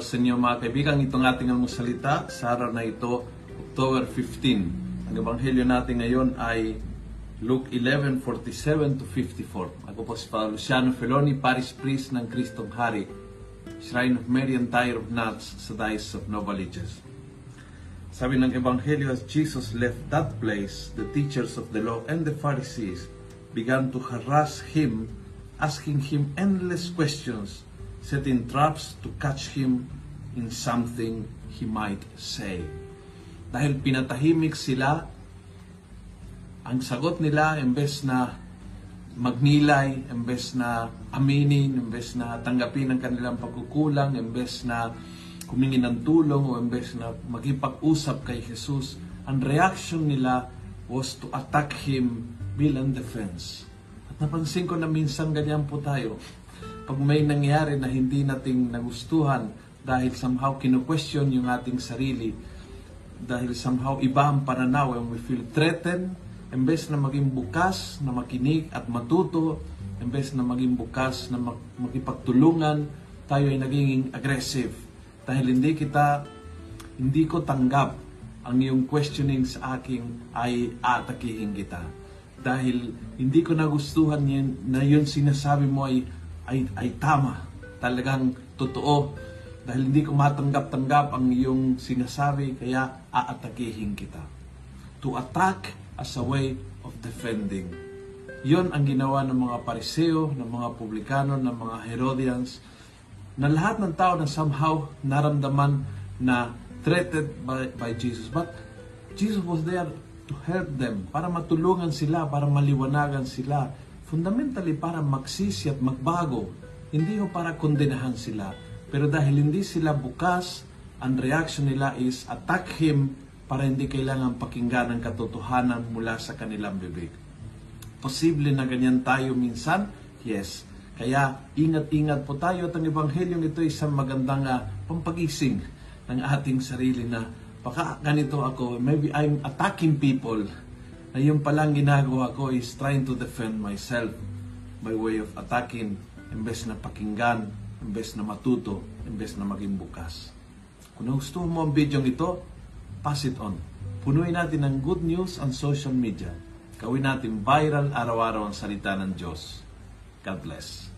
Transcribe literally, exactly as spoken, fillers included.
sa inyo mga kaibigan. Itong ating almusalita sa araw na ito, October fifteen. Ang ebanghelyo natin ngayon ay Luke eleven, forty-seven to fifty-four. Ako po si Padre Luciano Feloni, Parish Priest ng Christong Hari, Shrine of Mary and Tire of Nats sa Dice of Novaliches. Sabi ng ebanghelyo, as Jesus left that place, the teachers of the law and the Pharisees began to harass him, asking him endless questions, setting traps to catch him in something he might say. Dahil pinatahimik sila, ang sagot nila, imbes na magnilay, imbes na aminin, imbes na tanggapin ang kanilang pagkukulang, imbes na kumingin ng tulong, o imbes na magipag-usap kay Jesus, ang reaction nila was to attack him bilang defense. At napansin ko na minsan ganyan po tayo. Pag may nangyari na hindi nating nagustuhan dahil somehow kino-question yung ating sarili, dahil somehow iba ang pananaw, and we feel threatened, imbes na maging bukas na makinig at matuto, imbes na maging bukas na makipagtulungan, tayo ay naging aggressive. Dahil hindi kita, hindi ko tanggap ang iyong questioning sa akin, ay atakihin kita. Dahil hindi ko nagustuhan yun, na yun sinasabi mo ay Ay, ay tama, talagang totoo, dahil hindi ko matanggap-tanggap ang iyong sinasabi, kaya aatakihin kita. To attack as a way of defending. Yon ang ginawa ng mga Pariseo, ng mga Publikano, ng mga Herodians, na lahat ng tao na somehow naramdaman na threatened by, by Jesus. But Jesus was there to help them, para matulungan sila, para maliwanagan sila, fundamentally para magsisi at magbago, hindi ho para kondenahan sila. Pero dahil hindi sila bukas, ang reaction nila is attack him para hindi kailangan pakinggan ang katotohanan mula sa kanilang bibig. Posible na ganyan tayo minsan? Yes. Kaya ingat-ingat po tayo at ang ebanghelyong ito ay isang magandang uh, pampagising ng ating sarili na baka ganito ako, maybe I'm attacking people, na yung palang ginagawa ko is trying to defend myself by way of attacking, imbes na pakinggan, imbes na matuto, imbes na maging bukas. Kung nagustuhan mo ang video ito, pass it on. Punuin natin ng good news ang social media. Gawin natin viral araw-araw ang salita ng Diyos. God bless.